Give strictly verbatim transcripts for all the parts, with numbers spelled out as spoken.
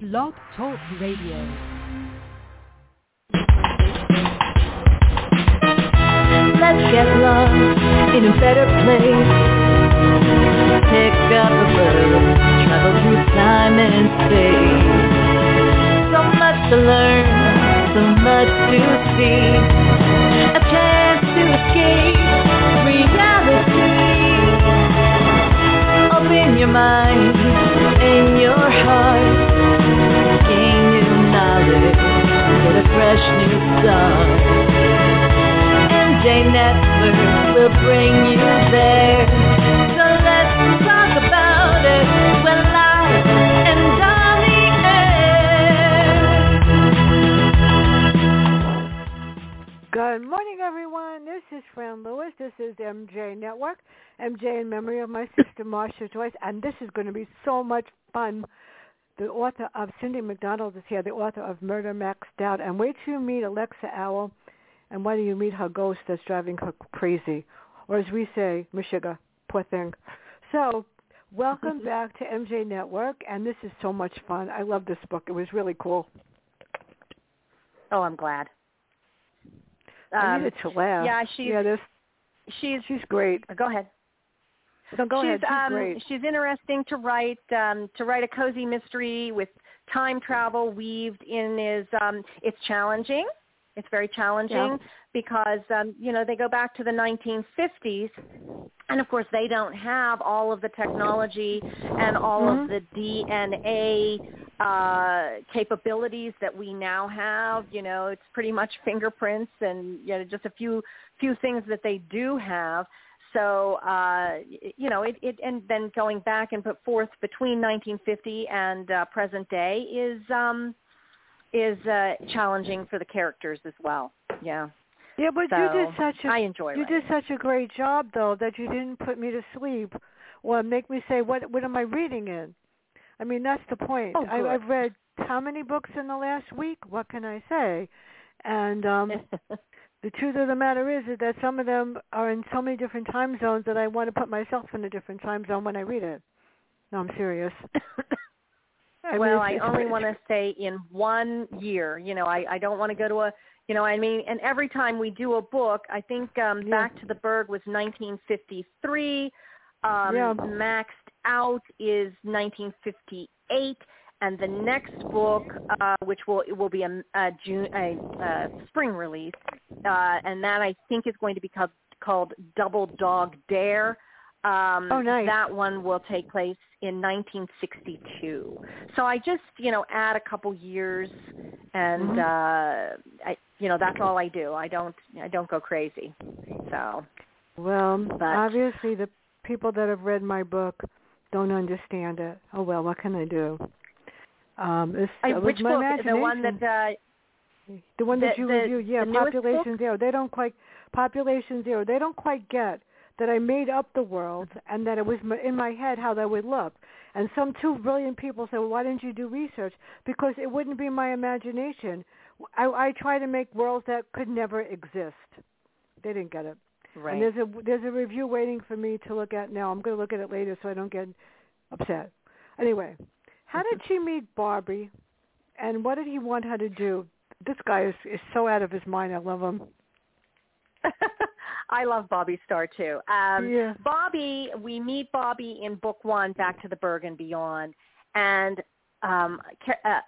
Blog Talk Radio. Let's get lost in a better place. Pick up a bird, travel through time and space. So much to learn, so much to see. A chance to escape reality. Open your mind and your heart. Get a fresh new start. M J Network will bring you there. So let's talk about it when live and on the air. Good morning, everyone. This is Fran Lewis. This is M J Network. M J in memory of my sister, Marcia Joyce. And this is going to be so much fun. The author of Cindy McDonald is here, the author of Murder Maxed Out. And wait till you meet Alexa Owl, and why do you meet her ghost that's driving her crazy? Or as we say, Meshuggah, poor thing. So welcome back to M J Network, and this is so much fun. I love this book. It was really cool. Oh, I'm glad. I um, needed to laugh. Yeah, she's, yeah, this, she's, she's great. Go ahead. So go she's, ahead. She's, um, great. She's interesting to write um, to write a cozy mystery with time travel weaved in. Is um, it's challenging. It's very challenging yeah. because um, you know they go back to the nineteen fifties, and of course they don't have all of the technology and all mm-hmm. of the D N A uh, capabilities that we now have. You know, it's pretty much fingerprints and you know just a few few things that they do have. So, uh, you know, it, it, and then going back and put forth between nineteen fifty and uh, present day is um, is uh, challenging for the characters as well. Yeah. Yeah, but so, you did such a I enjoy you did it. such a great job though that you didn't put me to sleep or make me say what what am I reading in? I mean that's the point. Oh, I, I've read how many books in the last week? What can I say? And. Um, The truth of the matter is, is that some of them are in so many different time zones that I want to put myself in a different time zone when I read it. No, I'm serious. I well, I only want to say in one year. You know, I, I don't want to go to a, you know, I mean, and every time we do a book, I think um, yeah. Back to the Berg was nineteen fifty-three. Um, yeah. Maxed Out is nineteen fifty-eight. And the next book, uh, which will it will be a, a June a, a spring release, uh, and that I think is going to be called, called Double Dog Dare. Um, oh, nice. That one will take place in nineteen sixty-two. So I just, you know, add a couple years, and mm-hmm. uh, I, you know, that's all I do. I don't, I don't go crazy. So, well, but, obviously the people that have read my book don't understand it. Oh well, what can I do? Um, it's, I, it which book? The one that uh, the one that the, you the, reviewed, yeah, Population Zero. They don't quite Population Zero. They don't quite get that I made up the world and that it was in my head how that would look. And some two brilliant people said, well, "Why didn't you do research?" Because it wouldn't be my imagination. I, I try to make worlds that could never exist. They didn't get it. Right. And there's a there's a review waiting for me to look at now. I'm going to look at it later so I don't get upset. Anyway. How did she meet Bobby, and what did he want her to do? This guy is, is so out of his mind. I love him. I love Bobby Starr, too. Um, yeah. Bobby, we meet Bobby in book one, Back to the Berg and Beyond, and um,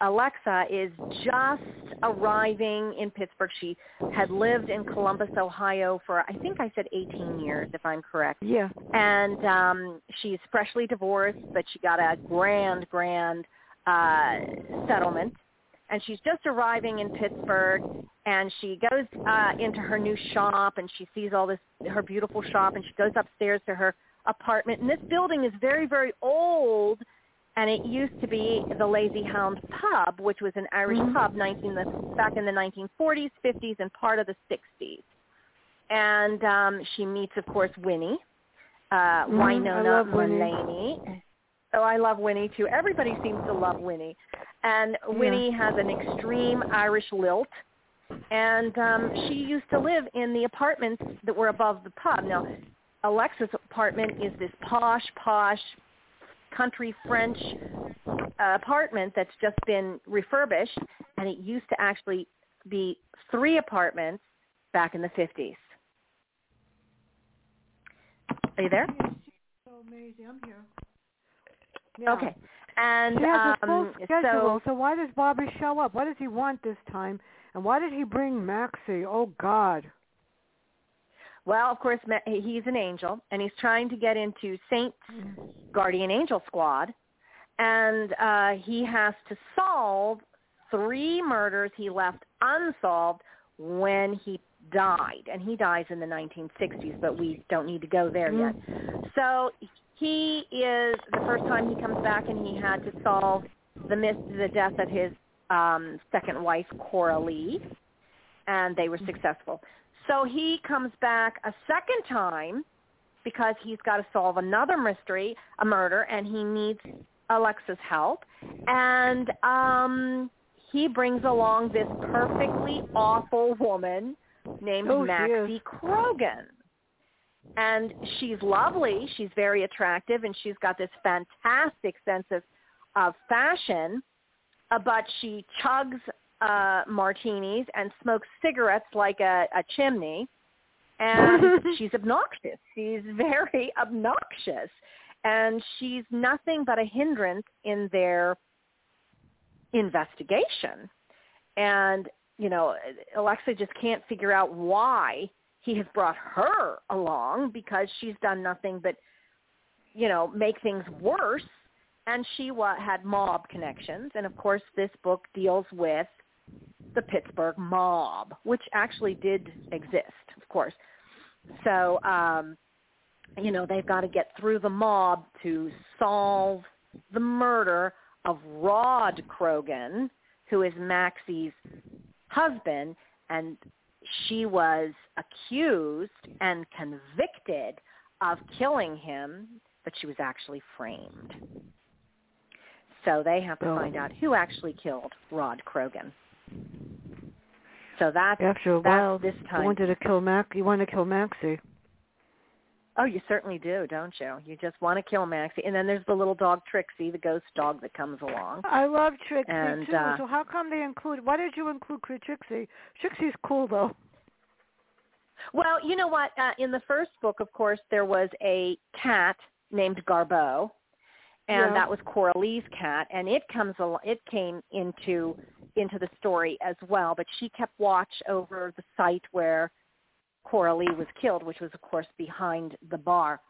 Alexa is just arriving in Pittsburgh. She had lived in Columbus, Ohio for, I think I said eighteen years, if I'm correct. Yeah. And um, she's freshly divorced, but she got a grand, grand uh, settlement. And she's just arriving in Pittsburgh, and she goes uh, into her new shop, and she sees all this, her beautiful shop, and she goes upstairs to her apartment. And this building is very, very old. And it used to be the Lazy Hound Pub, which was an Irish mm-hmm. pub nineteen, the, back in the nineteen forties, fifties, and part of the sixties. And um, she meets, of course, Winnie, uh, mm-hmm. Winona Mulaney. Oh, I love Winnie, too. Everybody seems to love Winnie. And yeah. Winnie has an extreme Irish lilt. And um, she used to live in the apartments that were above the pub. Now, Alexa's apartment is this posh, posh, country French uh, apartment that's just been refurbished, and it used to actually be three apartments back in the fifties. Are you there? So amazing. I'm here. Yeah. Okay. And she has a full um, schedule, so, so why does Bobby show up? What does he want this time? And why did he bring Maxie? Oh, God. Well, of course, he's an angel, and he's trying to get into Saint's Guardian Angel Squad, and uh, he has to solve three murders he left unsolved when he died, and he dies in the nineteen sixties, but we don't need to go there yet. So he is, the first time he comes back, and he had to solve the myth, the death of his um, second wife, Coralie, and they were successful. So he comes back a second time because he's got to solve another mystery, a murder, and he needs Alexa's help. And um, he brings along this perfectly awful woman named oh, Maxie Krogen. And she's lovely. She's very attractive, and she's got this fantastic sense of, of fashion, uh, but she chugs Uh, martinis and smokes cigarettes like a, a chimney, and she's obnoxious. She's very obnoxious, and she's nothing but a hindrance in their investigation. And, you know, Alexa just can't figure out why he has brought her along, because she's done nothing but, you know, make things worse, and she wa- had mob connections. And, of course, this book deals with the Pittsburgh mob, which actually did exist, of course. So, um, you know, they've got to get through the mob to solve the murder of Rod Krogen, who is Maxie's husband, and she was accused and convicted of killing him, but she was actually framed. So they have to oh. find out who actually killed Rod Krogen. So that's, After a while, that's this time. You wanted to kill Mac. You want to kill Maxie. Oh, you certainly do, don't you? You just want to kill Maxie. And then there's the little dog Trixie, the ghost dog that comes along. I love Trixie and, too. Uh, so how come they include? Why did you include Trixie? Trixie's cool though. Well, you know what? Uh, in the first book, of course, there was a cat named Garbo. And yeah. that was Coralie's cat, and it comes al- it came into into the story as well. But she kept watch over the site where Coralie was killed, which was, of course, behind the bar.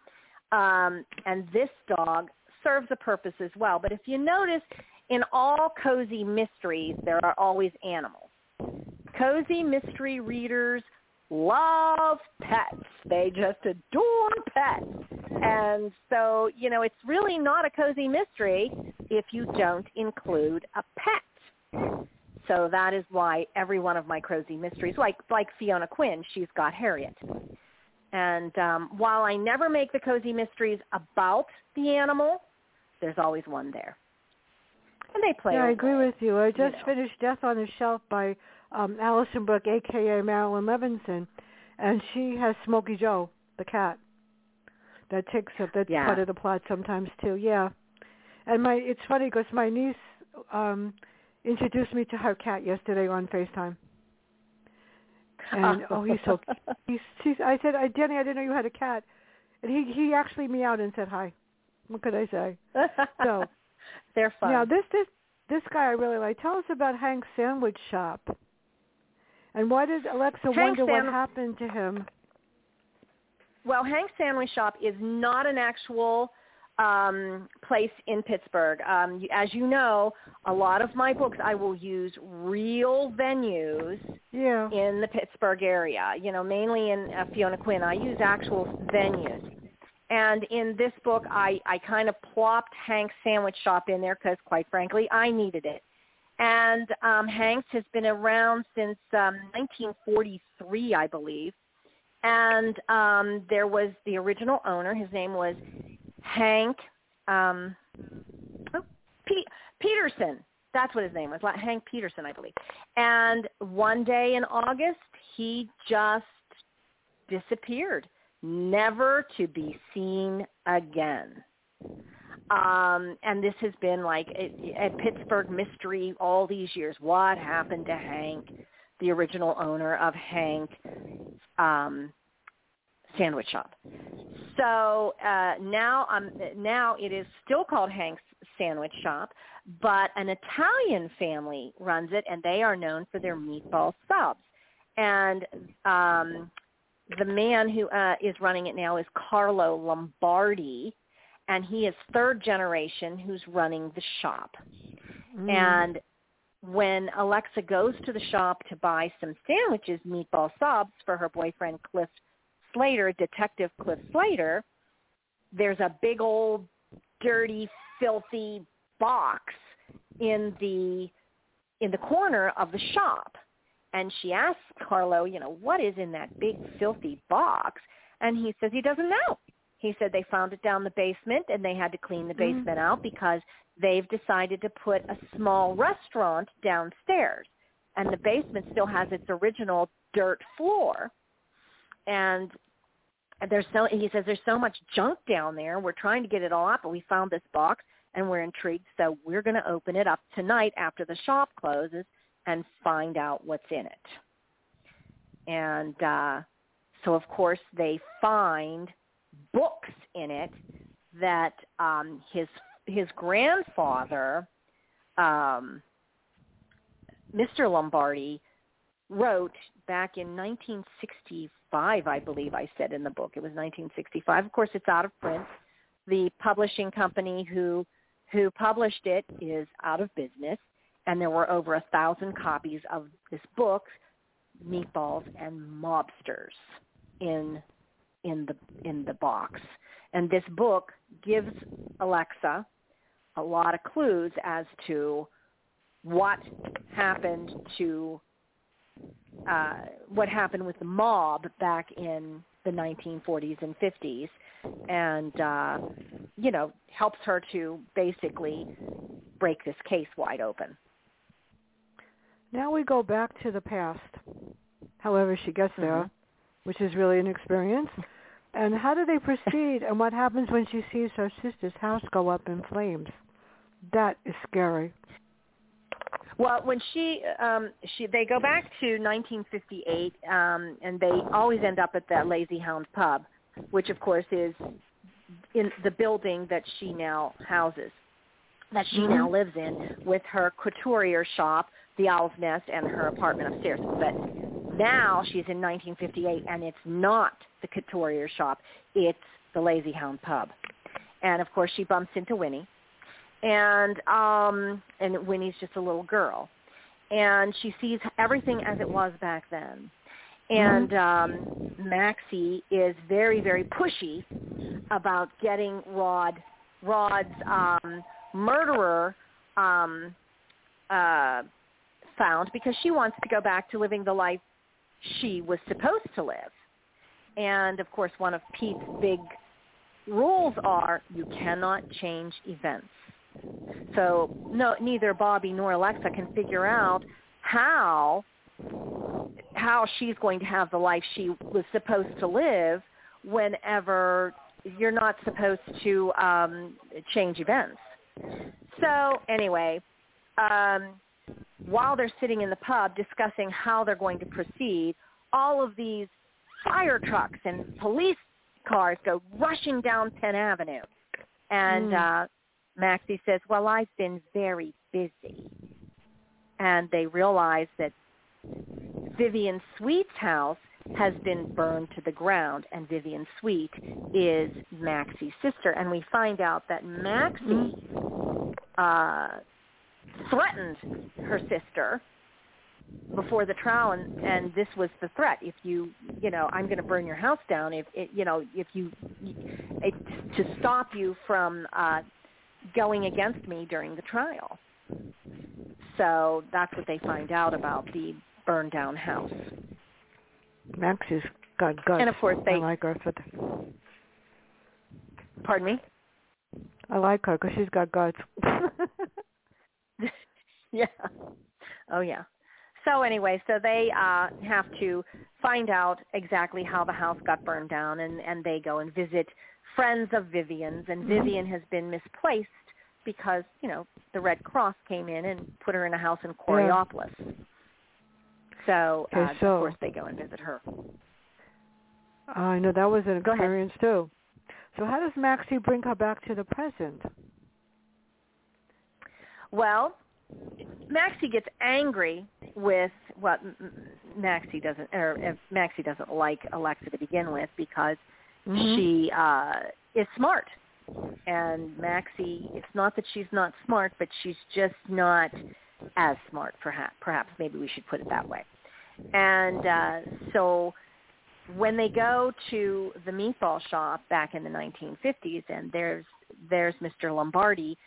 Um, and this dog serves a purpose as well. But if you notice, in all cozy mysteries, there are always animals. Cozy mystery readers love pets. They just adore pets. And so, you know, it's really not a cozy mystery if you don't include a pet. So that is why every one of my cozy mysteries, like like Fiona Quinn, she's got Harriet. And um, while I never make the cozy mysteries about the animal, there's always one there. And they play. Yeah, I agree with you. I just you know. finished Death on the Shelf by um, Alison Brooke, a k a. Marilyn Levinson, and she has Smokey Joe, the cat. That takes up that's yeah. part of the plot sometimes too. Yeah, and my it's funny because my niece um, introduced me to her cat yesterday on FaceTime. And oh, oh he's so he's. She's, I said, Jenny, I didn't know you had a cat, and he he actually meowed and said hi. What could I say? So they're fun. Now this this this guy I really like. Tell us about Hank's Sandwich Shop, and why did Alexa Hank wonder Sam- what happened to him? Well, Hank's Sandwich Shop is not an actual um, place in Pittsburgh. Um, as you know, a lot of my books, I will use real venues yeah. in the Pittsburgh area, you know, mainly in uh, Fiona Quinn. I use actual venues. And in this book, I, I kind of plopped Hank's Sandwich Shop in there because, quite frankly, I needed it. And um, Hank's has been around since um, nineteen forty-three, I believe. And um, there was the original owner. His name was Hank um, oh, P- Peterson. That's what his name was, Hank Peterson, I believe. And one day in August, he just disappeared, never to be seen again. Um, and this has been like a, a Pittsburgh mystery all these years. What happened to Hank, the original owner of Hank um, Sandwich Shop? So uh, now, um, now it is still called Hank's Sandwich Shop, but an Italian family runs it, and they are known for their meatball subs. And um, the man who uh, is running it now is Carlo Lombardi, and he is third generation who's running the shop. Mm. And when Alexa goes to the shop to buy some sandwiches, meatball subs, for her boyfriend Cliff Slater, Detective Cliff Slater, there's a big old dirty, filthy box in the in the corner of the shop. And she asks Carlo, you know, what is in that big, filthy box? And he says he doesn't know. He said they found it down the basement, and they had to clean the basement mm. out because they've decided to put a small restaurant downstairs. And the basement still has its original dirt floor. And there's so he says there's so much junk down there. We're trying to get it all out, but we found this box, and we're intrigued. So we're going to open it up tonight after the shop closes and find out what's in it. And uh, so, of course, they find books in it that um, his his grandfather, um, Mister Lombardi, wrote back in nineteen sixty-five, I believe I said in the book. It was nineteen sixty-five. Of course, it's out of print. The publishing company who who published it is out of business, and there were over a thousand copies of this book, Meatballs and Mobsters, in in the in the box. And this book gives Alexa a lot of clues as to what happened to uh, what happened with the mob back in the nineteen forties and fifties, and uh, you know, helps her to basically break this case wide open. Now we go back to the past, however she gets there, mm-hmm. which is really an experience. And how do they proceed, and what happens when she sees her sister's house go up in flames? That is scary. Well, when she, um, she they go back to nineteen fifty-eight, um, and they always end up at that Lazy Hound Pub, which, of course, is in the building that she now houses, that she now lives in, with her couturier shop, the Owl's Nest, and her apartment upstairs. But now she's in nineteen fifty-eight, and it's not the couturier shop. It's the Lazy Hound Pub. And, of course, she bumps into Winnie. And um, and Winnie's just a little girl. And she sees everything as it was back then. And um, Maxie is very, very pushy about getting Rod Rod's um, murderer um, uh, found, because she wants to go back to living the life she was supposed to live. And, of course, one of Pete's big rules are you cannot change events. So no, neither Bobby nor Alexa can figure out how how she's going to have the life she was supposed to live whenever you're not supposed to um, change events. So anyway, um, while they're sitting in the pub discussing how they're going to proceed, all of these fire trucks and police cars go rushing down Penn Avenue. And mm. uh, Maxie says, well, I've been very busy. And they realize that Vivian Sweet's house has been burned to the ground, and Vivian Sweet is Maxie's sister. And we find out that Maxie uh, threatened her sister before the trial, and, and this was the threat: if you, you know, I'm going to burn your house down. If it, you know, if you, it, to stop you from uh, going against me during the trial. So that's what they find out about the burned down house. Maxie's got guts. And of course they I like her for the... Pardon me? I like her because she's got guts. Yeah. Oh, yeah. So anyway, so they uh, have to find out exactly how the house got burned down, and, and they go and visit friends of Vivian's, and Vivian has been misplaced because, you know, the Red Cross came in and put her in a house in Coriopolis. Yeah. So, uh, okay, so, of course, they go and visit her. I uh, know that was an experience, too. So how does Maxie bring her back to the present? Well, Maxie gets angry with what Maxie doesn't, or Maxie doesn't like Alexa to begin with, because mm-hmm. she uh, is smart. And Maxie, it's not that she's not smart, but she's just not as smart, perhaps. Perhaps maybe we should put it that way. And uh, so when they go to the meatball shop back in the nineteen fifties, and there's there's Mister Lombardi,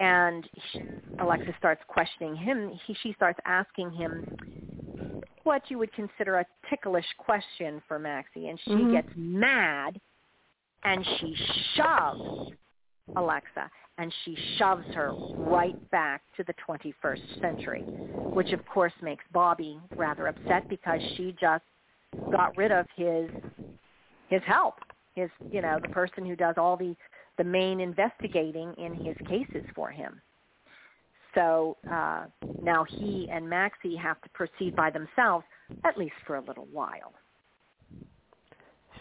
and she, Alexa starts questioning him. He, she starts asking him what you would consider a ticklish question for Maxie, and she mm-hmm. gets mad, and she shoves Alexa, and she shoves her right back to the twenty-first century, which, of course, makes Bobby rather upset, because she just got rid of his his help, his, you know, the person who does all the, the main investigating in his cases for him. So uh, now he and Maxie have to proceed by themselves, at least for a little while.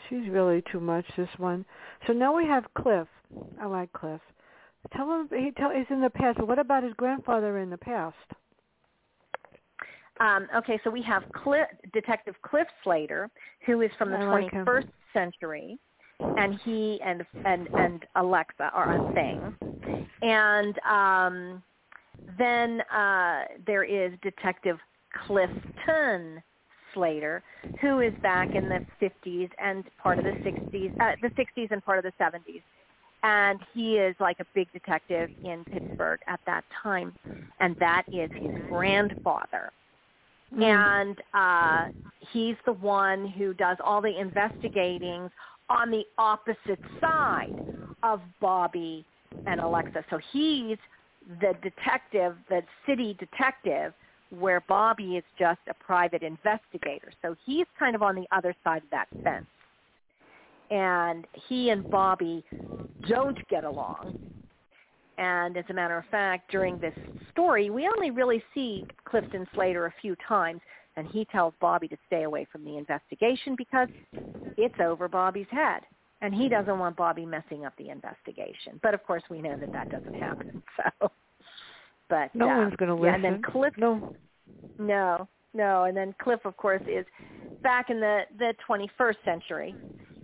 She's really too much, this one. So now we have Cliff. I like Cliff. Tell him he tell he's in the past. But what about his grandfather in the past? Um, okay, so we have Cliff, Detective Cliff Slater, who is from the twenty-first century, and he and and and Alexa are a thing. And um, then uh, there is Detective Clifton Slater, who is back in the fifties and part of the sixties, uh, the sixties and part of the seventies. And he is like a big detective in Pittsburgh at that time, and that is his grandfather. And uh, he's the one who does all the investigating on the opposite side of Bobby and Alexa. So he's the detective, the city detective, where Bobby is just a private investigator. So he's kind of on the other side of that fence. And he and Bobby don't get along. And as a matter of fact, during this story, we only really see Clifton Slater a few times, and he tells Bobby to stay away from the investigation because it's over Bobby's head, and he doesn't want Bobby messing up the investigation. But, of course, we know that that doesn't happen. So, but No uh, one's going to listen. Yeah, and then Cliff, no. no, no. And then Cliff, of course, is back in the, the twenty-first century.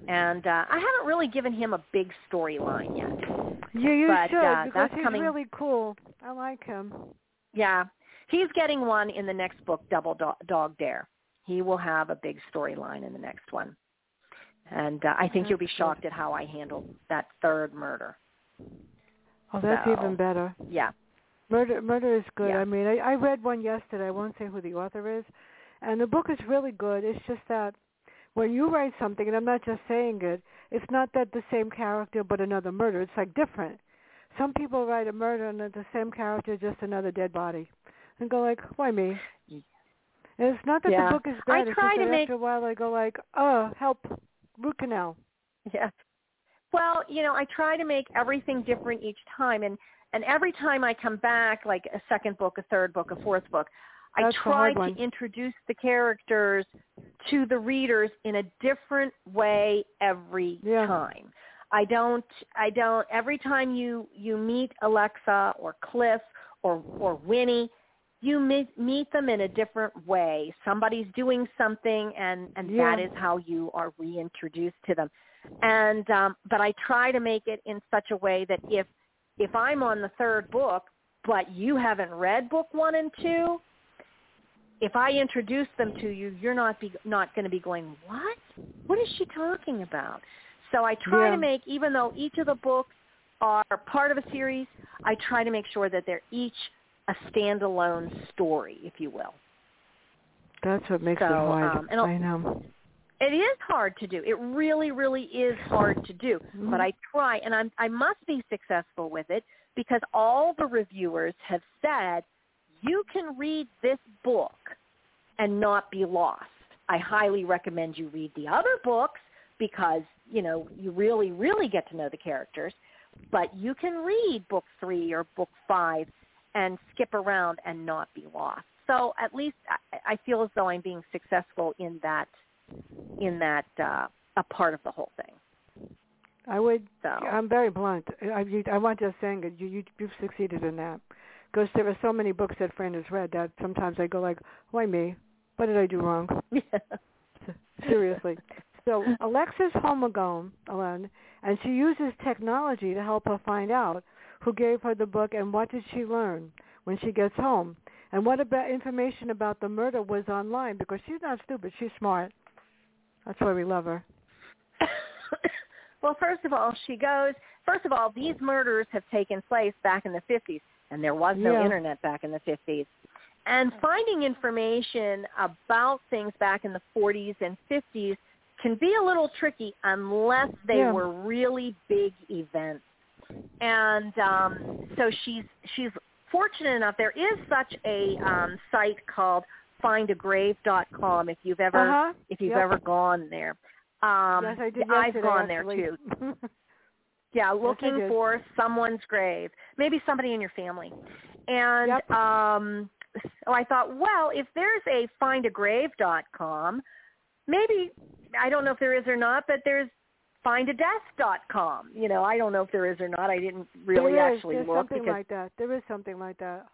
And uh, I haven't really given him a big storyline yet. Yeah, you but, should, uh, because that's he's coming... really cool. I like him. Yeah. He's getting one in the next book, Double Do- Dog Dare. He will have a big storyline in the next one. And uh, I think that's you'll be shocked good. at how I handled that third murder. Oh, that's so, even better. Yeah. Murder murder is good. Yeah. I mean, I, I read one yesterday. I won't say who the author is. And the book is really good. It's just that when you write something, and I'm not just saying it, it's not that the same character but another murder. It's like different. Some people write a murder and the same character, just another dead body, and go like, why me? And it's not that yeah. the book is bad. I it's try to make... After a while I go like, oh, help, root canal. Yeah. Well, you know, I try to make everything different each time. And, and every time I come back, like a second book, a third book, a fourth book, I That's tried to introduce the characters to the readers in a different way every yeah. time. I don't, I don't, every time you, you meet Alexa or Cliff or, or Winnie, you meet, meet them in a different way. Somebody's doing something, and, and yeah. that is how you are reintroduced to them. And, um, but I try to make it in such a way that if, if I'm on the third book, but you haven't read book one and two, if I introduce them to you, you're not be, not going to be going, what? What is she talking about? So I try yeah. to make, even though each of the books are part of a series, I try to make sure that they're each a standalone story, if you will. That's what makes so, it hard. Um, and I know. It is hard to do. It really, really is hard to do. Mm-hmm. But I try, and I'm, I must be successful with it, because all the reviewers have said, you can read this book and not be lost. I highly recommend you read the other books because, you know, you really, really get to know the characters. But you can read book three or book five and skip around and not be lost. So at least I, I feel as though I'm being successful in that, in that uh, a part of the whole thing. I would. So. I'm very blunt. I, you, I want to say that you, you you've succeeded in that, because there are so many books that Fran has read that sometimes I go like, why me? What did I do wrong? Yeah. Seriously. So Alexa's home alone, and she uses technology to help her find out who gave her the book and what did she learn when she gets home, and what about information about the murder was online, because she's not stupid. She's smart. That's why we love her. Well, first of all, she goes, first of all, these murders have taken place back in the fifties, and there was no yeah. internet back in the fifties. And finding information about things back in the forties and fifties can be a little tricky unless they yeah. were really big events. And um, so she's she's fortunate enough. There is such a um, site called find a grave dot com if you've ever uh-huh. if you've yep. ever gone there. Um, yes, I did I've gone there, too. yeah, looking yes, for someone's grave, maybe somebody in your family. And yep. um, so I thought, well, if there's a find a grave dot com, maybe, I don't know if there is or not, but there's find a death dot com. You know, I don't know if there is or not. I didn't really there is, actually there's look. There's something like that. There is something like that.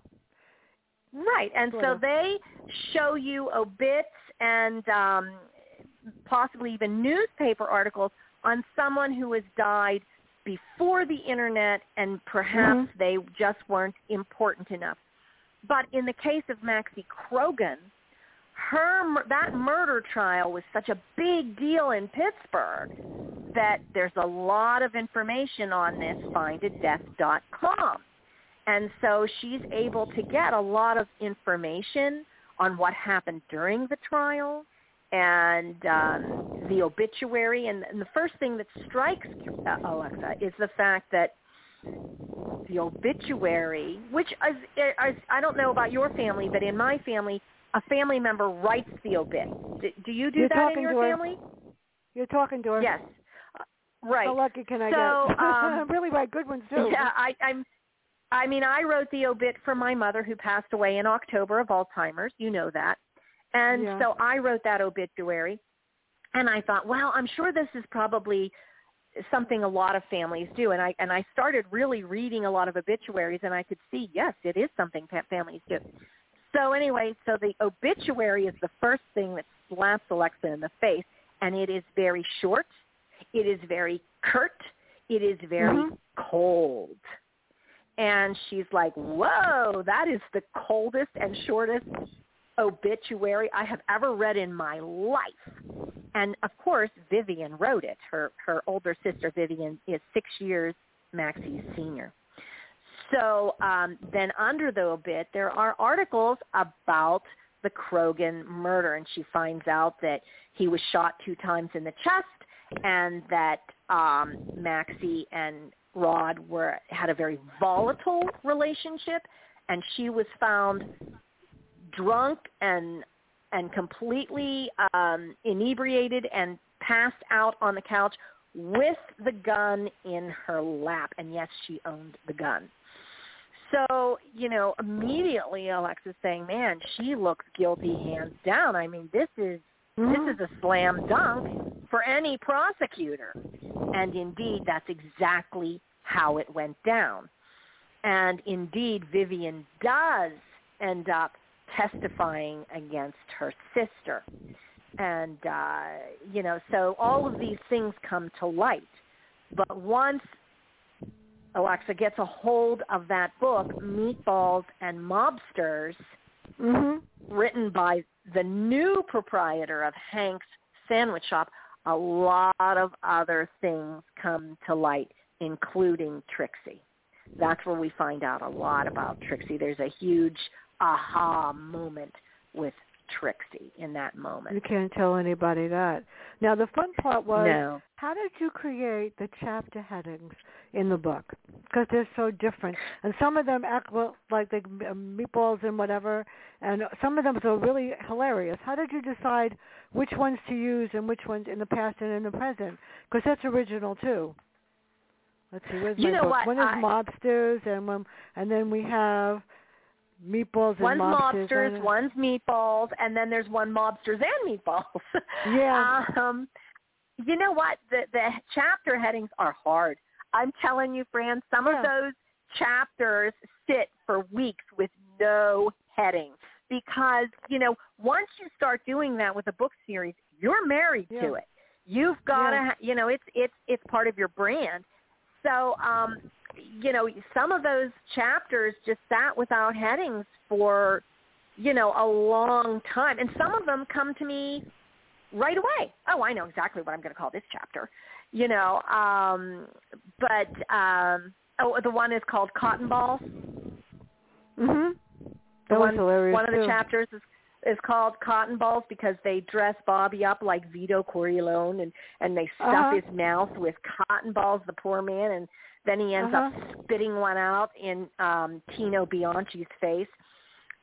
Right, and sort so of. They show you obits and um, possibly even newspaper articles on someone who has died before the internet, and perhaps mm-hmm. they just weren't important enough. But in the case of Maxie Krogen, her that murder trial was such a big deal in Pittsburgh that there's a lot of information on this find a death dot com. And so she's able to get a lot of information on what happened during the trial and um, the obituary. And, and the first thing that strikes uh, Alexa is the fact that the obituary, which is, is, I don't know about your family, but in my family, a family member writes the obit. Do, do you do You're that in your family? Her. You're talking to her. Yes. Uh, right. How lucky can I so, get? Um, really write good ones, too. Yeah, I, I'm... I mean, I wrote the obit for my mother, who passed away in October of Alzheimer's. You know that. And yeah. so I wrote that obituary. And I thought, well, I'm sure this is probably something a lot of families do. And I and I started really reading a lot of obituaries, and I could see, yes, it is something families do. So anyway, so the obituary is the first thing that slaps Alexa in the face. And it is very short. It is very curt. It is very mm-hmm. cold. And she's like, whoa, that is the coldest and shortest obituary I have ever read in my life. And, of course, Vivian wrote it. Her her older sister, Vivian, is six years Maxie's senior. So um, then under the obit, there are articles about the Krogen murder. And she finds out that he was shot two times in the chest, and that um, Maxie and Rod were had a very volatile relationship, and she was found drunk and and completely um, inebriated and passed out on the couch with the gun in her lap. And yes, she owned the gun. So, you know, immediately Alexa's saying, man, she looks guilty hands down. I mean, this is this is a slam dunk for any prosecutor. And indeed, that's exactly how it went down. And indeed, Vivian does end up testifying against her sister. And, uh, you know, so all of these things come to light. But once Alexa gets a hold of that book, Meatballs and Mobsters, mm-hmm. written by the new proprietor of Hank's Sandwich Shop, a lot of other things come to light, including Trixie. That's where we find out a lot about Trixie. There's a huge aha moment with Trixie in that moment. You can't tell anybody that. Now, the fun part was, no. How did you create the chapter headings in the book? Because they're so different. And some of them act like the meatballs and whatever, and some of them are really hilarious. How did you decide which ones to use and which ones in the past and in the present? Because that's original, too. Let's see, where's you my know book? What? One I... is Mobsters, and, when, and then we have... Meatballs and one's mobsters, mobsters one's meatballs, and then there's one mobsters and meatballs. Yeah. Um, you know what? The, the chapter headings are hard. I'm telling you, Fran, some yeah. of those chapters sit for weeks with no heading because, you know, once you start doing that with a book series, you're married yeah. to it. You've got yeah. to, you know, it's, it's, it's part of your brand. So, um, you know, some of those chapters just sat without headings for, you know, a long time. And some of them come to me right away. Oh, I know exactly what I'm going to call this chapter, you know. Um, but, um, oh, the one is called Cotton Balls. Mm-hmm. That the was one, hilarious, One too. Of the chapters is, is called Cotton Balls because they dress Bobby up like Vito Corleone and, and they stuff uh-huh. his mouth with cotton balls, the poor man, and then he ends uh-huh. up spitting one out in um, Tino Bianchi's face.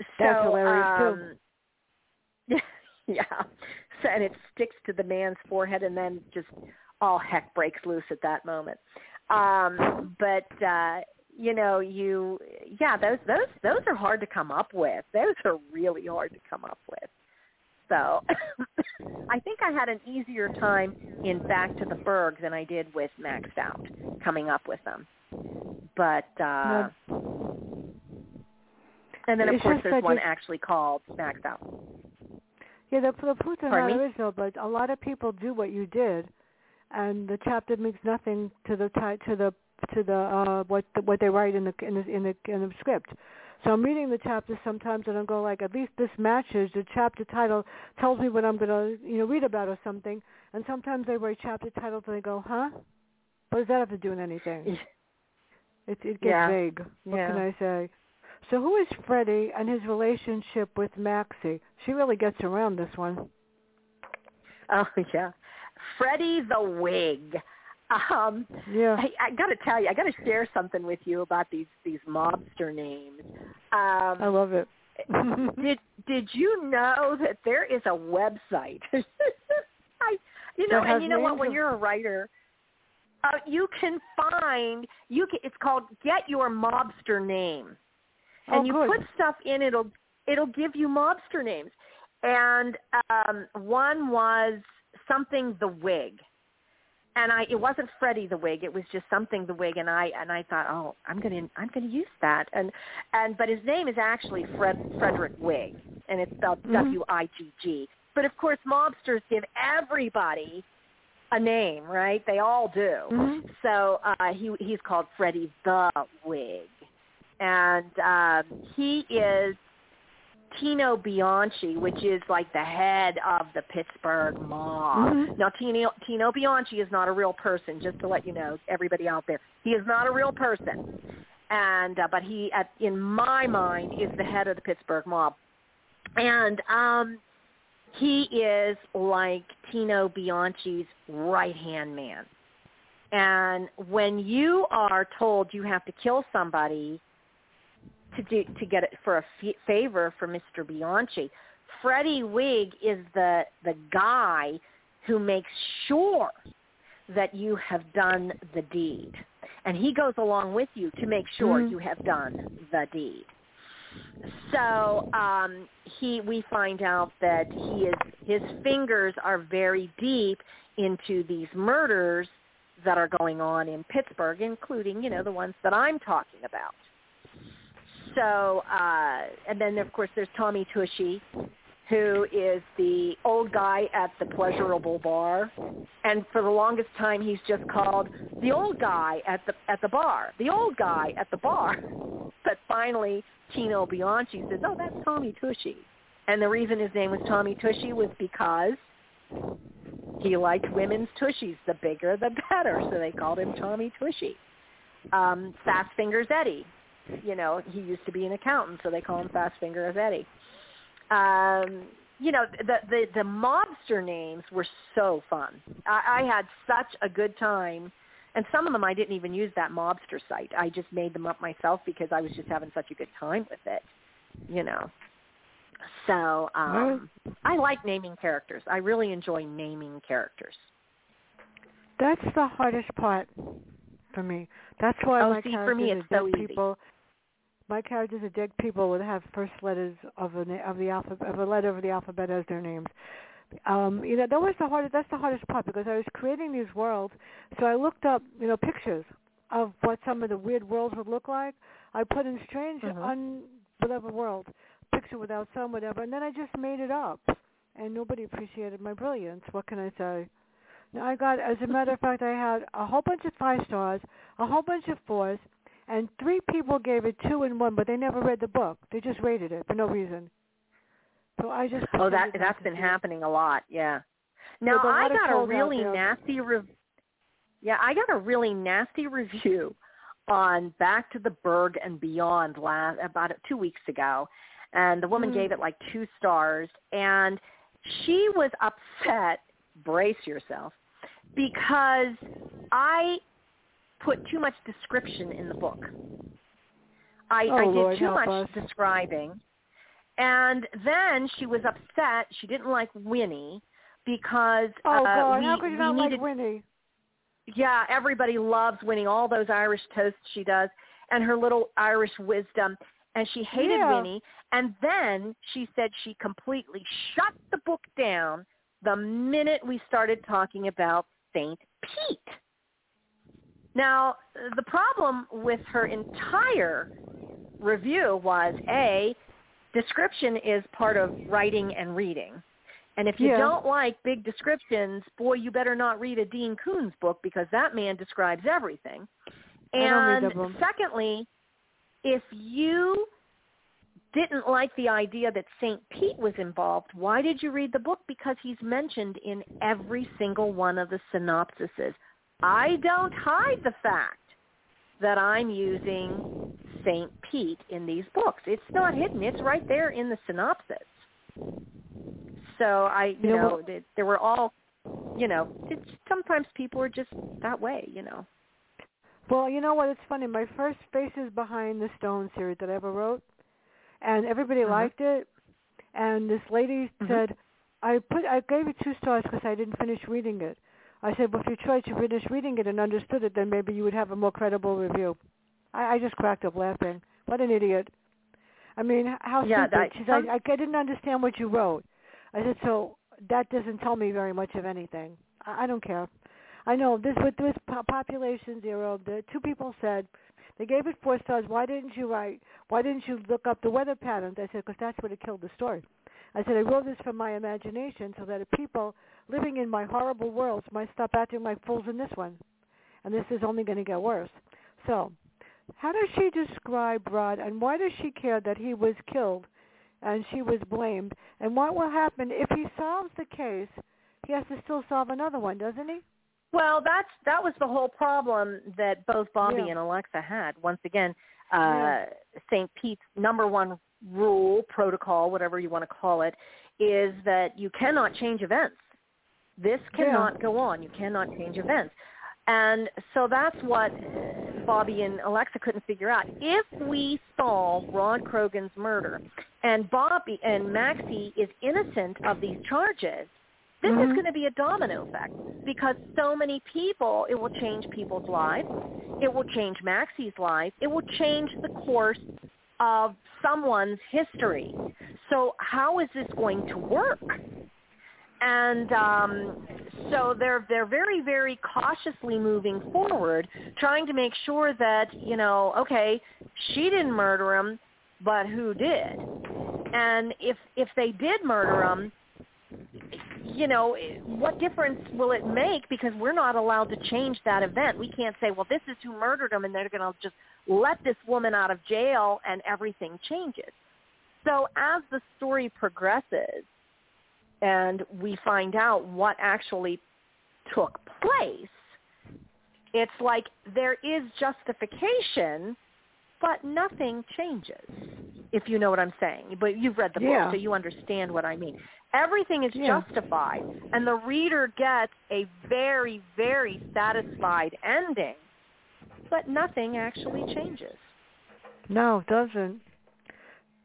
So, that's hilarious, um, too. Yeah. So, and it sticks to the man's forehead, and then just all heck breaks loose at that moment. Um, but... Uh, You know, you, yeah, those, those, those are hard to come up with. Those are really hard to come up with. So I think I had an easier time in Back to the Berg than I did with Maxed Out, coming up with them. But, uh, no. and then, of it's course, there's one a... actually called Maxed Out. Yeah, the, the Pluto's not original, but a lot of people do what you did, and the chapter means nothing to the to the to the uh, what the, what they write in the in the, in the in the script. So I'm reading the chapter sometimes, and I'm going like, at least this matches the chapter title. Tells me what I'm going to you know read about or something. And sometimes they write chapter titles, and they go, huh? What does that have to do with anything? It it gets yeah. vague. What yeah. can I say? So who is Freddie and his relationship with Maxie? She really gets around this one. Oh yeah, Freddie the Wig. Um, yeah. Hey, I got to tell you, I got to share something with you about these, these mobster names. Um, I love it. did Did you know that there is a website? I, you know, and you know what? When you're a writer, uh, you can find you. Can, it's called Get Your Mobster Name, and oh, you good. Put stuff in. It'll it'll give you mobster names, and um, one was something the Wig. And I, it wasn't Freddie the Wig. It was just something the Wig. And I, and I thought, oh, I'm gonna, I'm gonna use that. And, and but his name is actually Fred, Frederick Wig, and it's spelled mm-hmm. W I G G. But of course, mobsters give everybody a name, right? They all do. Mm-hmm. So uh, he, he's called Freddie the Wig, and um, he is Tino Bianchi, which is like the head of the Pittsburgh mob. Mm-hmm. Now, Tino, Tino Bianchi is not a real person, just to let you know, everybody out there. He is not a real person, and uh, but he, at, in my mind, is the head of the Pittsburgh mob. And um, he is like Tino Bianchi's right-hand man. And when you are told you have to kill somebody, to do, to get it for a f- favor for Mister Bianchi, Freddie Wig is the the guy who makes sure that you have done the deed, and he goes along with you to make sure mm-hmm. you have done the deed. So um, he we find out that he is his fingers are very deep into these murders that are going on in Pittsburgh, including you know the ones that I'm talking about. So, uh, and then, of course, there's Tommy Tushy, who is the old guy at the pleasurable bar. And for the longest time, he's just called the old guy at the at the bar, the old guy at the bar. But finally, Tino Bianchi says, oh, that's Tommy Tushy. And the reason his name was Tommy Tushy was because he liked women's tushies. The bigger, the better. So they called him Tommy Tushy. Um, Fast Fingers Eddie. You know, he used to be an accountant, so they call him Fast Fingers Eddie. Um, you know, the, the, the mobster names were so fun. I, I had such a good time. And some of them I didn't even use that mobster site. I just made them up myself because I was just having such a good time with it, you know. So um, I like naming characters. I really enjoy naming characters. That's the hardest part for me. That's why oh, my see, characters for me, it's are so dead people. My characters are dead people would have first letters of a na- of the alphabet of a letter of the alphabet as their names. Um, you know, that was the hardest. That's the hardest part because I was creating these worlds. So I looked up, you know, pictures of what some of the weird worlds would look like. I put in strange, mm-hmm. un whatever world. Picture without some, whatever, and then I just made it up, and nobody appreciated my brilliance. What can I say? Now I got, as a matter of fact, I had a whole bunch of five stars, a whole bunch of fours, and three people gave it two and one, but they never read the book. They just rated it for no reason. So I just oh, that that's been happening a lot, yeah. Now I got a really nasty review. Yeah, I got a really nasty review on Back to the Berg and Beyond last about two weeks ago. And the woman mm. gave it like two stars. And she was upset, brace yourself, because I put too much description in the book. I, oh, I did Lord, too much us. describing. And then she was upset. She didn't like Winnie because oh, uh, God, we, how could you not needed, like Winnie? Yeah, everybody loves Winnie, all those Irish toasts she does, and her little Irish wisdom. And she hated yeah. Winnie, and then she said she completely shut the book down the minute we started talking about Saint Pete. Now, the problem with her entire review was, A, description is part of writing and reading. And if you yeah. don't like big descriptions, boy, you better not read a Dean Koontz book because that man describes everything. And secondly, if you didn't like the idea that Saint Pete was involved, why did you read the book? Because he's mentioned in every single one of the synopsises. I don't hide the fact that I'm using Saint Pete in these books. It's not hidden. It's right there in the synopsis. So I, you know, there were all, you know, it's, sometimes people are just that way, you know. Well, you know what? It's funny. My first Faces Behind the Stone series that I ever wrote, and everybody mm-hmm. liked it. And this lady mm-hmm. said, I put, I gave it two stars because I didn't finish reading it. I said, well, if you tried to finish reading it and understood it, then maybe you would have a more credible review. I, I just cracked up laughing. What an idiot. I mean, how yeah, stupid. She said, I, I didn't understand what you wrote. I said, so that doesn't tell me very much of anything. I, I don't care. I know, this with this Population Zero, the two people said, they gave it four stars. Why didn't you write, why didn't you look up the weather patterns? I said, because that's what it killed the story. I said, I wrote this from my imagination so that if people living in my horrible worlds might stop acting like fools in this one. And this is only going to get worse. So how does she describe Rod, and why does she care that he was killed and she was blamed? And what will happen if he solves the case? He has to still solve another one, doesn't he? Well, that's that was the whole problem that both Bobby yeah. and Alexa had. Once again, uh, yeah. Saint Pete's number one rule, protocol, whatever you want to call it, is that you cannot change events. This cannot yeah. go on. You cannot change events. And so that's what Bobby and Alexa couldn't figure out. If we solve Rod Krogen's murder and Bobby and Maxie is innocent of these charges, this mm-hmm. is going to be a domino effect because so many people, it will change people's lives. It will change Maxie's life. It will change the course of someone's history. So how is this going to work? And um, so they're they're very, very cautiously moving forward, trying to make sure that, you know, okay, she didn't murder him, but who did? And if if they did murder him, you know, what difference will it make? Because we're not allowed to change that event. We can't say, well, this is who murdered him, and they're going to just let this woman out of jail, and everything changes. So as the story progresses and we find out what actually took place, it's like there is justification, but nothing changes. if you know what I'm saying. But you've read the book, yeah. so you understand what I mean. Everything is yeah. justified, and the reader gets a very, very satisfied ending, but nothing actually changes. No, it doesn't.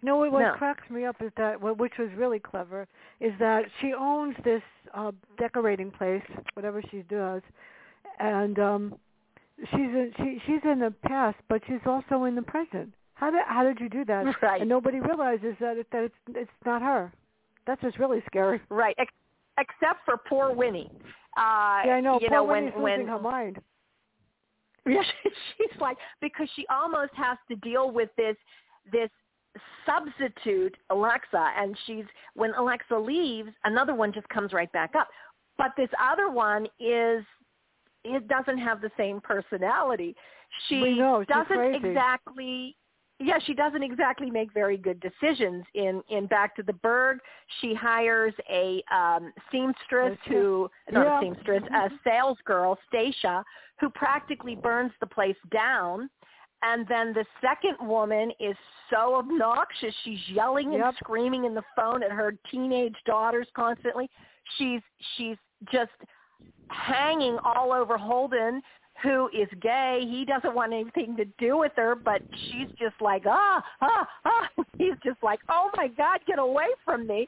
No, what no. cracks me up is that, which was really clever, is that she owns this uh, decorating place, whatever she does, and um, she's in, she, she's in the past, but she's also in the present. How did how did you do that? Right. And nobody realizes that it, that it's it's not her. That's what's really scary. Right. Ex- except for poor Winnie. Uh, yeah, I know. You poor know, Winnie's when, losing when, her mind. Yeah, she's like, because she almost has to deal with this this. substitute Alexa, and she's when Alexa leaves, another one just comes right back up. But this other one is it doesn't have the same personality. She know, doesn't exactly yeah, she doesn't exactly make very good decisions in, in Back to the Berg. She hires a um, seamstress That's who not yeah. a seamstress, a sales girl, Stacia, who practically burns the place down. And then the second woman is so obnoxious. She's yelling yep. and screaming in the phone at her teenage daughters constantly. She's she's just hanging all over Holden, who is gay. He doesn't want anything to do with her, but she's just like, ah, ah, ah. He's just like, oh, my God, get away from me.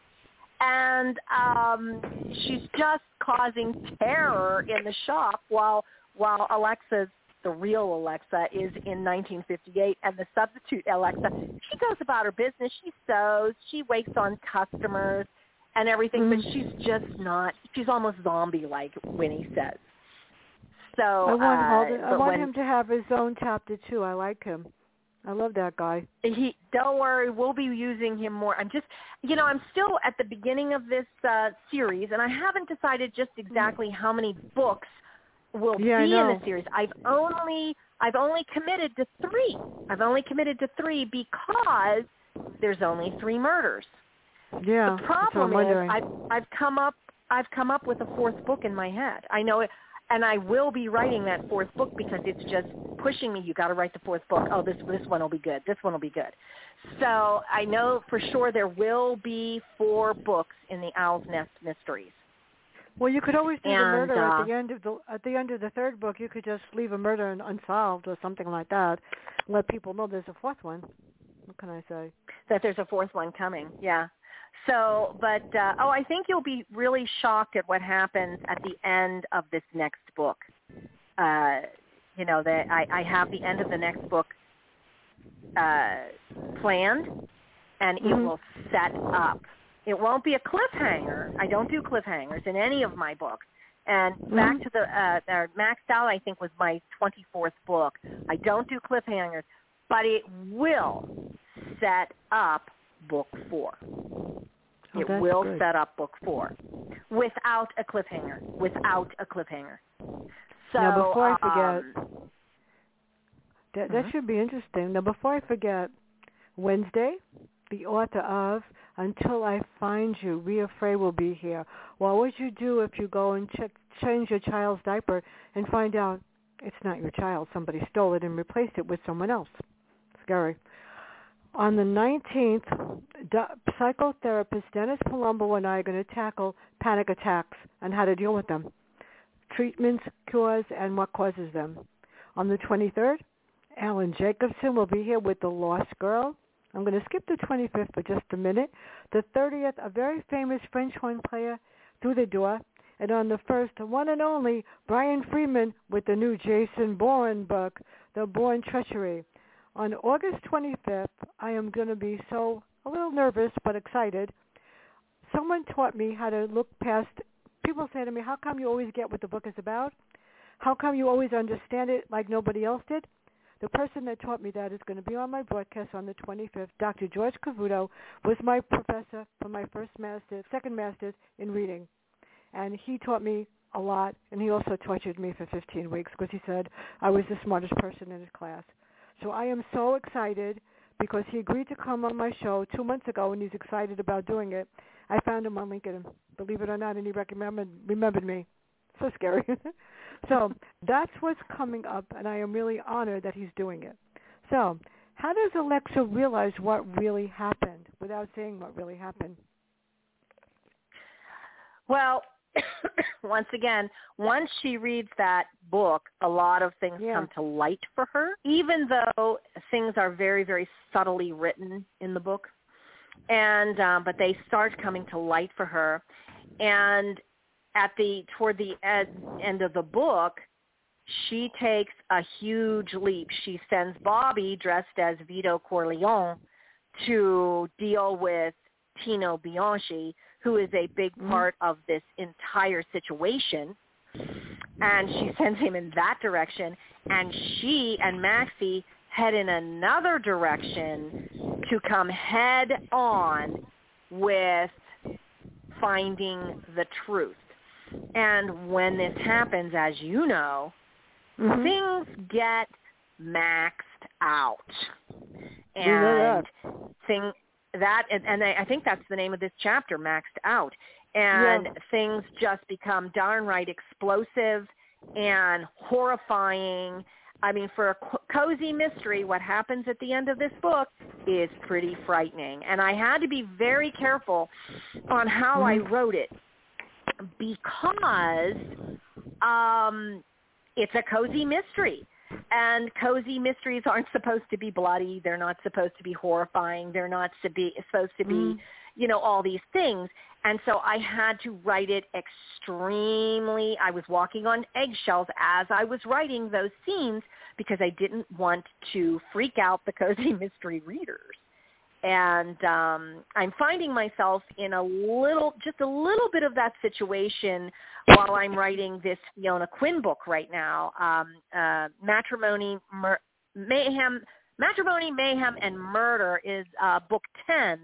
And um, she's just causing terror in the shop while while Alexa's, the real Alexa, is in nineteen fifty-eight, and the substitute Alexa, she goes about her business. She sews, she waits on customers and everything, mm. but she's just not, she's almost zombie like Winnie says. So I want, uh, Holden, I want when, him to have his own chapter too. I like him. I love that guy. He, don't worry, we'll be using him more. I'm just, you know, I'm still at the beginning of this uh, series, and I haven't decided just exactly how many books will yeah, be in the series. I've only I've only committed to three. I've only committed to three because there's only three murders. Yeah. The problem is I've I've come up I've come up with a fourth book in my head. I know it, and I will be writing that fourth book because it's just pushing me. You got to write the fourth book. Oh, this this one will be good. This one will be good. So I know for sure there will be four books in the Owl's Nest Mysteries. Well, you could always do and, the murder uh, at the end of the at the end of the third book. You could just leave a murder unsolved or something like that. Let people know there's a fourth one. What can I say? That there's a fourth one coming. Yeah. So, but uh, oh, I think you'll be really shocked at what happens at the end of this next book. Uh, you know, that I, I have the end of the next book uh, planned, and mm-hmm. it will set up. It won't be a cliffhanger. I don't do cliffhangers in any of my books. And back to the uh, uh, Maxed Out, I think, was my twenty-fourth book. I don't do cliffhangers, but it will set up book four. Oh, it will good. set up book four without a cliffhanger, without a cliffhanger. So, now, before I forget, um, that, that uh-huh. should be interesting. Now, before I forget, Wednesday, the author of Until I Find You, Rhea Frey will be here. What would you do if you go and check, change your child's diaper and find out it's not your child? Somebody stole it and replaced it with someone else. Scary. On the nineteenth, do- psychotherapist Dennis Palumbo and I are going to tackle panic attacks and how to deal with them, treatments, cures, and what causes them. On the twenty-third, Alan Jacobson will be here with The Lost Girl. I'm going to skip the twenty-fifth for just a minute. The thirtieth, a very famous French horn player, Through the Door. And on the first, one and only, Brian Freeman with the new Jason Bourne book, The Bourne Treachery. On August twenty-fifth, I am going to be so a little nervous but excited. Someone taught me how to look past. People say to me, how come you always get what the book is about? How come you always understand it like nobody else did? The person that taught me that is going to be on my broadcast on the twenty-fifth. Doctor George Cavuto was my professor for my first master's, second master's in reading. And he taught me a lot, and he also tortured me for fifteen weeks because he said I was the smartest person in his class. So I am so excited because he agreed to come on my show two months ago, and he's excited about doing it. I found him on LinkedIn, believe it or not, and he recommended, remembered me. So scary. So that's what's coming up, and I am really honored that he's doing it. So How does Alexa realize what really happened without saying what really happened? Well, once again, once she reads that book, a lot of things yeah. come to light for her, even though things are very, very subtly written in the book. And um, but they start coming to light for her. And at the toward the ed, end of the book, she takes a huge leap. She sends Bobby, dressed as Vito Corleone, to deal with Tino Bianchi, who is a big part of this entire situation, and she sends him in that direction, and she and Maxie head in another direction to come head on with finding the truth. And when this happens, as you know, mm-hmm. things get maxed out. And things... That and, and I, I think that's the name of this chapter, Maxed Out. And yeah. things just become downright explosive and horrifying. I mean, for a cozy mystery, what happens at the end of this book is pretty frightening. And I had to be very careful on how I wrote it because um, it's a cozy mystery. And cozy mysteries aren't supposed to be bloody. They're not supposed to be horrifying. They're not to be, supposed to be, mm. you know, all these things. And so I had to write it extremely. I was walking on eggshells as I was writing those scenes because I didn't want to freak out the cozy mystery readers. And um, I'm finding myself in a little, just a little bit of that situation while I'm writing this Fiona Quinn book right now, um, uh, Matrimony Mur- Mayhem, Matrimony Mayhem and Murder is uh, book ten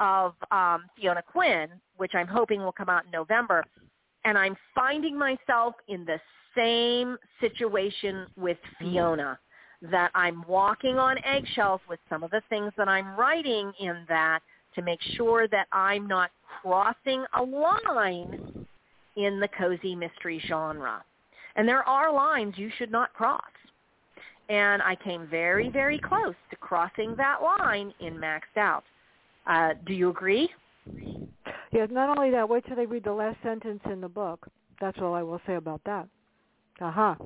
of um, Fiona Quinn, which I'm hoping will come out in November. And I'm finding myself in the same situation with Fiona, that I'm walking on eggshells with some of the things that I'm writing in that to make sure that I'm not crossing a line in the cozy mystery genre. And there are lines you should not cross. And I came very, very close to crossing that line in Maxed Out. Uh, do you agree? Yes, not only that, wait till they read the last sentence in the book. That's all I will say about that. Uh-huh.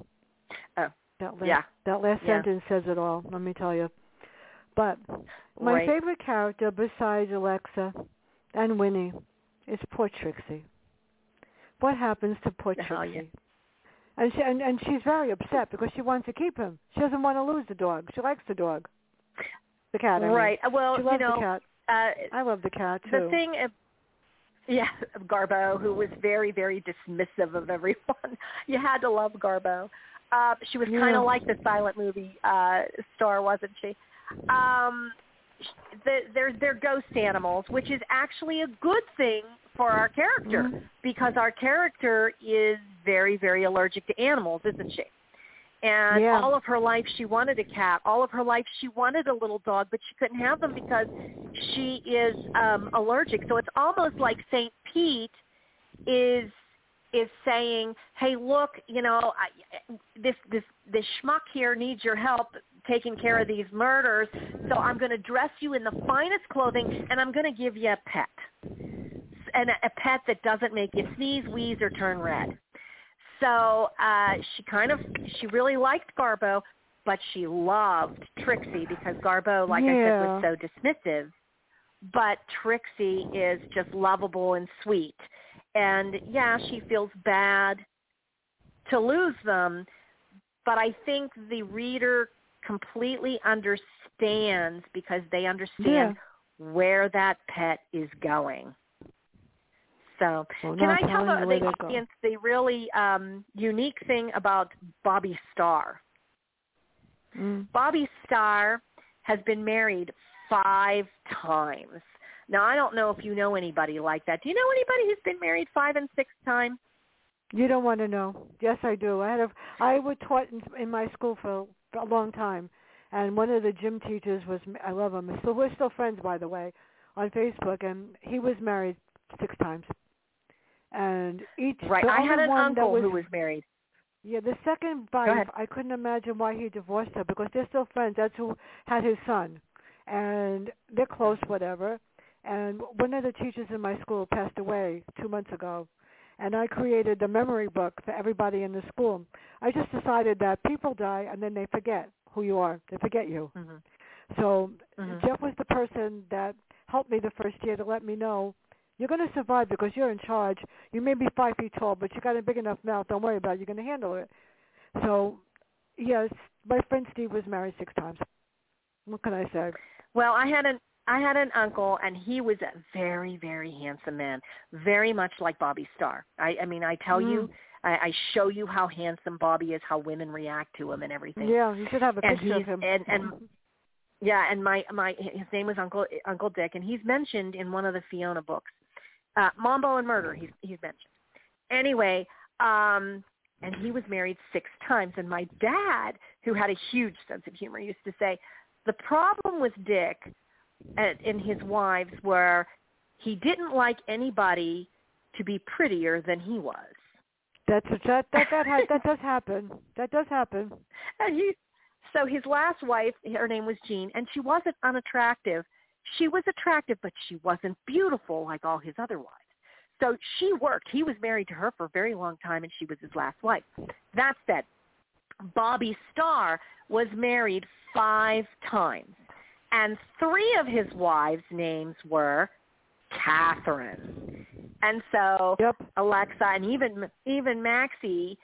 Oh. That last, yeah. that last yeah. sentence says it all, let me tell you. But my right. favorite character besides Alexa and Winnie is poor Trixie. What happens to poor Trixie? Oh, yeah. And she and, and she's very upset because she wants to keep him. She doesn't want to lose the dog. She likes the dog. The cat, I mean. Right. Well, she loves you know, the cat. Uh, I love the cat, too. The thing is, yeah, Garbo, who was very, very dismissive of everyone. You had to love Garbo. Uh, she was kind of yeah. like the silent movie uh, star, wasn't she? Um, the, they're, they're ghost animals, which is actually a good thing for our character mm-hmm. because our character is very, very allergic to animals, isn't she? And yeah. all of her life she wanted a cat. All of her life she wanted a little dog, but she couldn't have them because she is um, allergic. So it's almost like Saint Pete is... is saying, hey, look, you know, I, this this this schmuck here needs your help taking care of these murders, so I'm going to dress you in the finest clothing, and I'm going to give you a pet, and a, a pet that doesn't make you sneeze, wheeze, or turn red. So uh, she kind of, she really liked Garbo, but she loved Trixie because Garbo, like yeah. I said, was so dismissive, but Trixie is just lovable and sweet. And, yeah, she feels bad to lose them, but I think the reader completely understands because they understand yeah. where that pet is going. So well, can I tell the, the audience go. the really um, unique thing about Bobby Starr? Mm. Bobby Starr has been married five times. Now, I don't know if you know anybody like that. Do you know anybody who's been married five and six times? You don't want to know. Yes, I do. I had a, I was taught in, in my school for a long time, and one of the gym teachers was, I love him. So we're still friends, by the way, on Facebook, and he was married six times. And each right. I had an uncle was, who was married. Yeah, the second wife, I couldn't imagine why he divorced her because they're still friends. That's who had his son. And they're close, whatever. And one of the teachers in my school passed away two months ago. And I created the memory book for everybody in the school. I just decided that people die and then they forget who you are. They forget you. Mm-hmm. So mm-hmm. Jeff was the person that helped me the first year to let me know, you're going to survive because you're in charge. You may be five feet tall, but you got a big enough mouth. Don't worry about it. You're going to handle it. So, yes, my friend Steve was married six times. What can I say? Well, I had an I had an uncle, and he was a very, very handsome man, very much like Bobby Starr. I, I mean, I tell mm. you, I, I show you how handsome Bobby is, how women react to him and everything. Yeah, you should have a and picture of him. And, and, yeah, and my, my his name was Uncle Uncle Dick, and he's mentioned in one of the Fiona books. Uh, Mambo and Murder, he's, he's mentioned. Anyway, um, and he was married six times. And my dad, who had a huge sense of humor, used to say, the problem with Dick and, and his wives were he didn't like anybody to be prettier than he was. That's That, that, that, ha- that does happen. That does happen. And he, so his last wife, her name was Jean, and she wasn't unattractive. She was attractive, but she wasn't beautiful like all his other wives. So she worked. He was married to her for a very long time, and she was his last wife. That said, Bobby Starr was married five times, and three of his wives' names were Catherine. And so yep. Alexa and even even Maxie,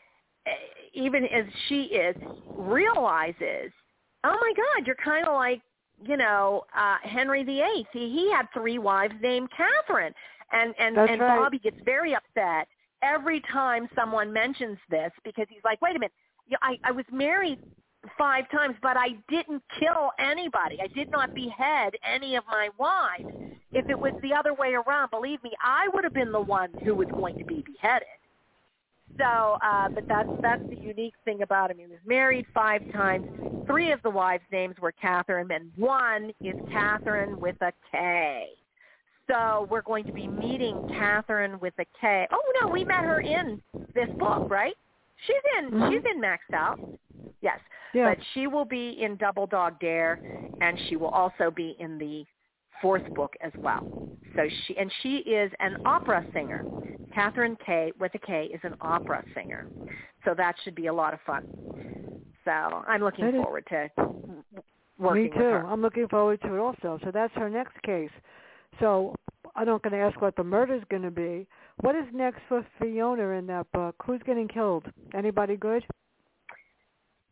even as she is, realizes, oh, my God, you're kind of like, you know, uh, Henry the Eighth, he, he had three wives named Catherine. And, and, and right. Bobby gets very upset every time someone mentions this because he's like, wait a minute, I, I was married five times, but I didn't kill anybody. I did not behead any of my wives. If it was the other way around, believe me, I would have been the one who was going to be beheaded. So, uh, but that's that's the unique thing about him. He was married five times. Three of the wives' names were Catherine, and one is Catherine with a K. So we're going to be meeting Catherine with a K. Oh no, we met her in this book, right? She's in mm-hmm. she's in Maxed Out. Yes, yeah. But she will be in Double Dog Dare, and she will also be in the fourth book as well. So she and she is an opera singer. Catherine K with a K is an opera singer, so that should be a lot of fun. So I'm looking is, forward to working. Me too. With her. I'm looking forward to it also. So that's her next case. So I'm not going to ask what the murder's going to be. What is next for Fiona in that book? Who's getting killed? Anybody good?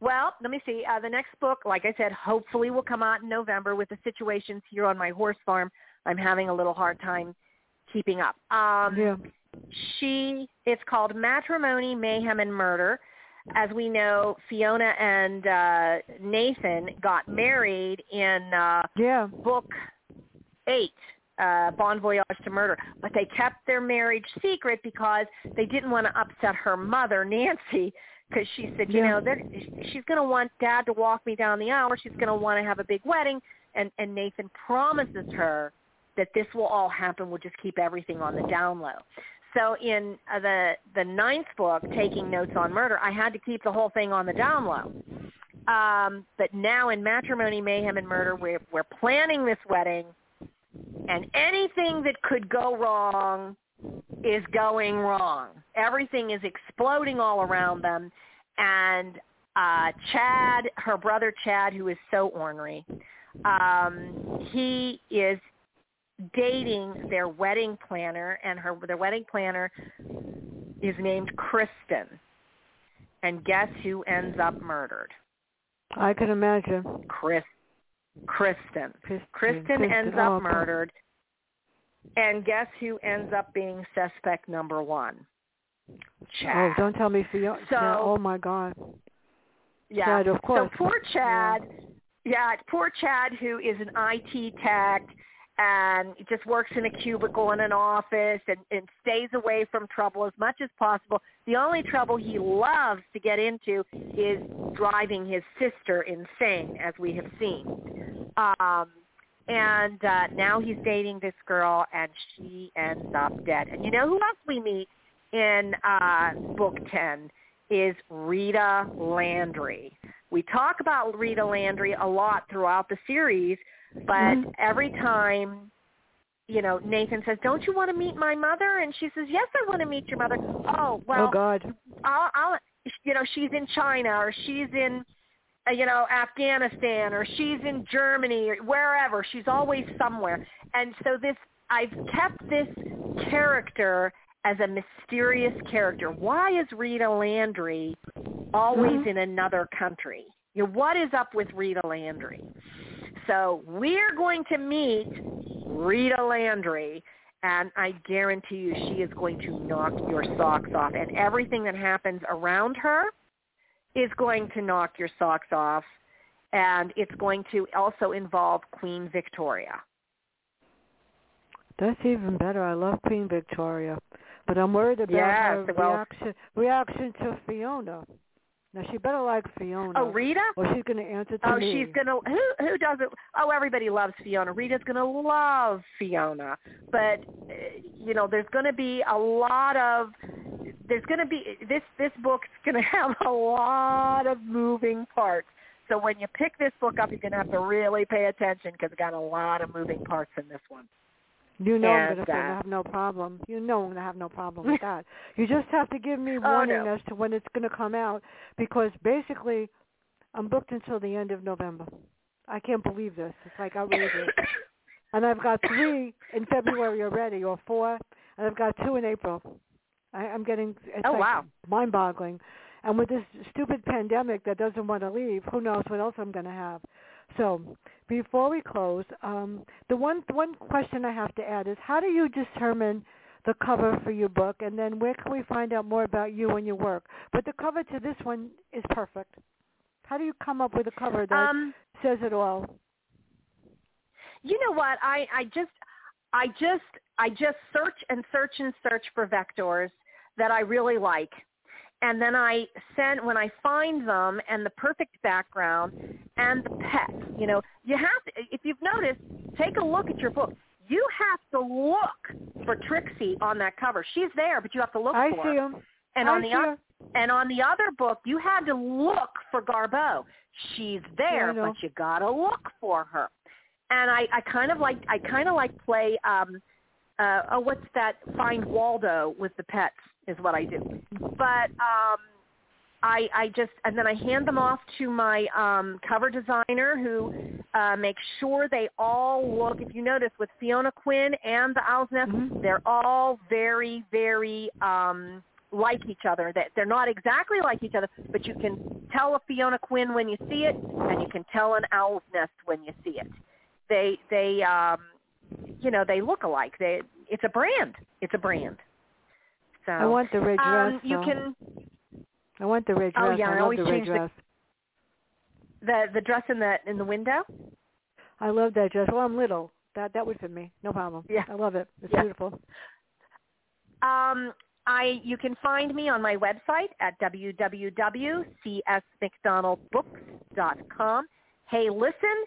Well, let me see. Uh, the next book, like I said, hopefully will come out in November with the situations here on my horse farm. I'm having a little hard time keeping up. Um, yeah. She, it's called Matrimony, Mayhem, and Murder. As we know, Fiona and uh, Nathan got married in uh, yeah. book eight, uh, Bon Voyage to Murder. But they kept their marriage secret because they didn't want to upset her mother, Nancy, because she said, you yeah. know, she's going to want Dad to walk me down the aisle. She's going to want to have a big wedding. And, and Nathan promises her that this will all happen. We'll just keep everything on the down low. So in the the ninth book, Taking Notes on Murder, I had to keep the whole thing on the down low. Um, but now in Matrimony, Mayhem, and Murder, we're, we're planning this wedding, and anything that could go wrong is going wrong. Everything is exploding all around them. And uh, Chad, her brother Chad, who is so ornery, um, he is dating their wedding planner, and her their wedding planner is named Kristen. And guess who ends up murdered? I can imagine. Chris, Kristen. Kristen. Kristen, Kristen ends up oh, murdered, and guess who ends up being suspect number one? Chad. Oh, don't tell me Fiona. So, yeah, oh, my God. Yeah. Chad, of course. So poor Chad. Yeah. yeah, poor Chad, who is an I T tech, and just works in a cubicle in an office and, and stays away from trouble as much as possible. The only trouble he loves to get into is driving his sister insane, as we have seen. Um, and uh, now he's dating this girl, and she ends up dead. And you know who else we meet in uh, Book ten is Rita Landry. We talk about Rita Landry a lot throughout the series, but mm-hmm. every time, you know, Nathan says, don't you want to meet my mother? And she says, yes, I want to meet your mother. Oh, well, oh, God. I'll, I'll, you know, she's in China, or she's in, you know, Afghanistan, or she's in Germany, or wherever. She's always somewhere. And so this, I've kept this character as a mysterious character. Why is Rita Landry always mm-hmm. in another country? You know, what is up with Rita Landry? So we're going to meet Rita Landry, and I guarantee you she is going to knock your socks off, and everything that happens around her is going to knock your socks off, and it's going to also involve Queen Victoria. That's even better. I love Queen Victoria. But I'm worried about yes, her well, reaction, reaction to Fiona. Now, she better like Fiona. Oh, Rita? Or she's going to answer to oh, me. Oh, she's going to... Who who doesn't... Oh, everybody loves Fiona. Rita's going to love Fiona. But, you know, there's going to be a lot of... There's going to be... This, this book's going to have a lot of moving parts. So when you pick this book up, you're going to have to really pay attention, because it's got a lot of moving parts in this one. You know and, I'm going to uh, have no problem. You know I'm going to have no problem with that. You just have to give me warning oh, no. as to when it's going to come out, because basically I'm booked until the end of November. I can't believe this. It's like outrageous. And I've got three in February already, or four, and I've got two in April. I, I'm getting it's oh, like wow. mind-boggling. And with this stupid pandemic that doesn't want to leave, who knows what else I'm going to have. So before we close, um, the one one question I have to add is, how do you determine the cover for your book, and then where can we find out more about you and your work? But the cover to this one is perfect. How do you come up with a cover that um, says it all? You know what? I, I just I just I just search and search and search for vectors that I really like. And then I send, when I find them, and the perfect background and the pet, you know, you have to, if you've noticed, take a look at your book. You have to look for Trixie on that cover. She's there, but you have to look I for her. I see him. And I on the other, and on the other book, you had to look for Garbo. She's there, but you got to look for her. And I, I kind of like, I kind of like play, um, uh, oh, what's that? Find Waldo with the pets. Is what I do, but um, I, I just and then I hand them off to my um, cover designer, who uh, makes sure they all look. If you notice, with Fiona Quinn and the Owl's Nest, mm-hmm. they're all very, very um, like each other. That they're not exactly like each other, but you can tell a Fiona Quinn when you see it, and you can tell an Owl's Nest when you see it. They, they, um, you know, they look alike. They, it's a brand. It's a brand. So, I want the red dress. Um, you though. can. I want the red dress. Oh yeah, I, I always love the red dress. The, the the dress in the in the window. I love that dress. Well, I'm little. That that would fit me, no problem. Yeah, I love it. It's yeah. beautiful. Um, I you can find me on my website at w w w dot c s mcdonald books dot com. Hey, listen,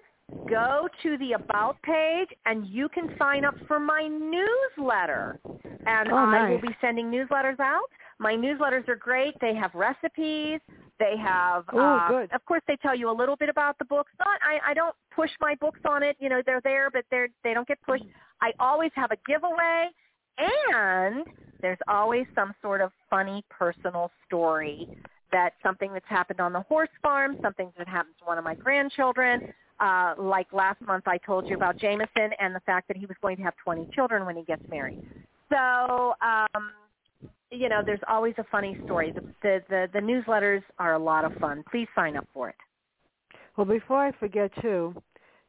go to the About page and you can sign up for my newsletter. And oh, nice. I will be sending newsletters out. My newsletters are great. They have recipes. They have, Ooh, uh, good. Of course, they tell you a little bit about the books. Not, I, I don't push my books on it. You know, they're there, but they're, they don't get pushed. I always have a giveaway, and there's always some sort of funny personal story, that something that's happened on the horse farm, something that happened to one of my grandchildren. Uh, like last month, I told you about Jameson and the fact that he was going to have twenty children when he gets married. So, um, you know, there's always a funny story. The, the, the, the newsletters are a lot of fun. Please sign up for it. Well, before I forget, too,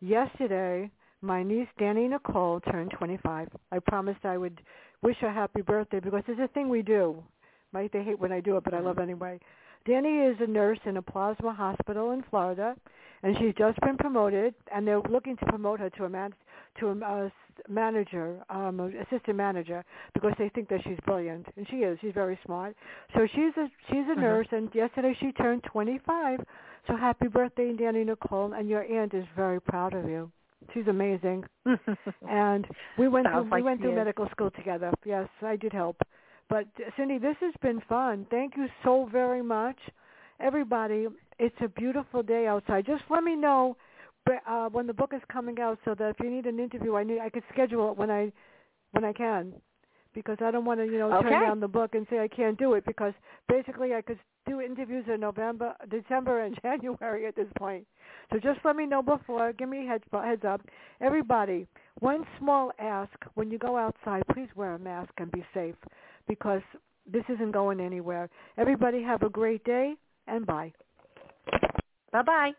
yesterday my niece, Danny Nicole, turned twenty-five. I promised I would wish her happy birthday because it's a thing we do. Right? They hate when I do it, but I love it anyway. Danny is a nurse in a plasma hospital in Florida, and she's just been promoted, and they're looking to promote her to a man, to a uh, manager, um, assistant manager, because they think that she's brilliant, and she is. She's very smart. So she's a she's a nurse, mm-hmm. and yesterday she turned twenty-five. So happy birthday, Danny Nicole, and your aunt is very proud of you. She's amazing, and we went Sounds through, like we went through is. medical school together. Yes, I did help. But, Cindy, this has been fun. Thank you so very much. Everybody, it's a beautiful day outside. Just let me know uh, when the book is coming out so that if you need an interview, I need I could schedule it when I when I can, because I don't want to, you know, okay. turn down the book and say I can't do it, because basically I could do interviews in November, December, and January at this point. So just let me know before. Give me a heads, heads up. Everybody, one small ask, when you go outside, please wear a mask and be safe, because this isn't going anywhere. Everybody have a great day, and bye. Bye-bye.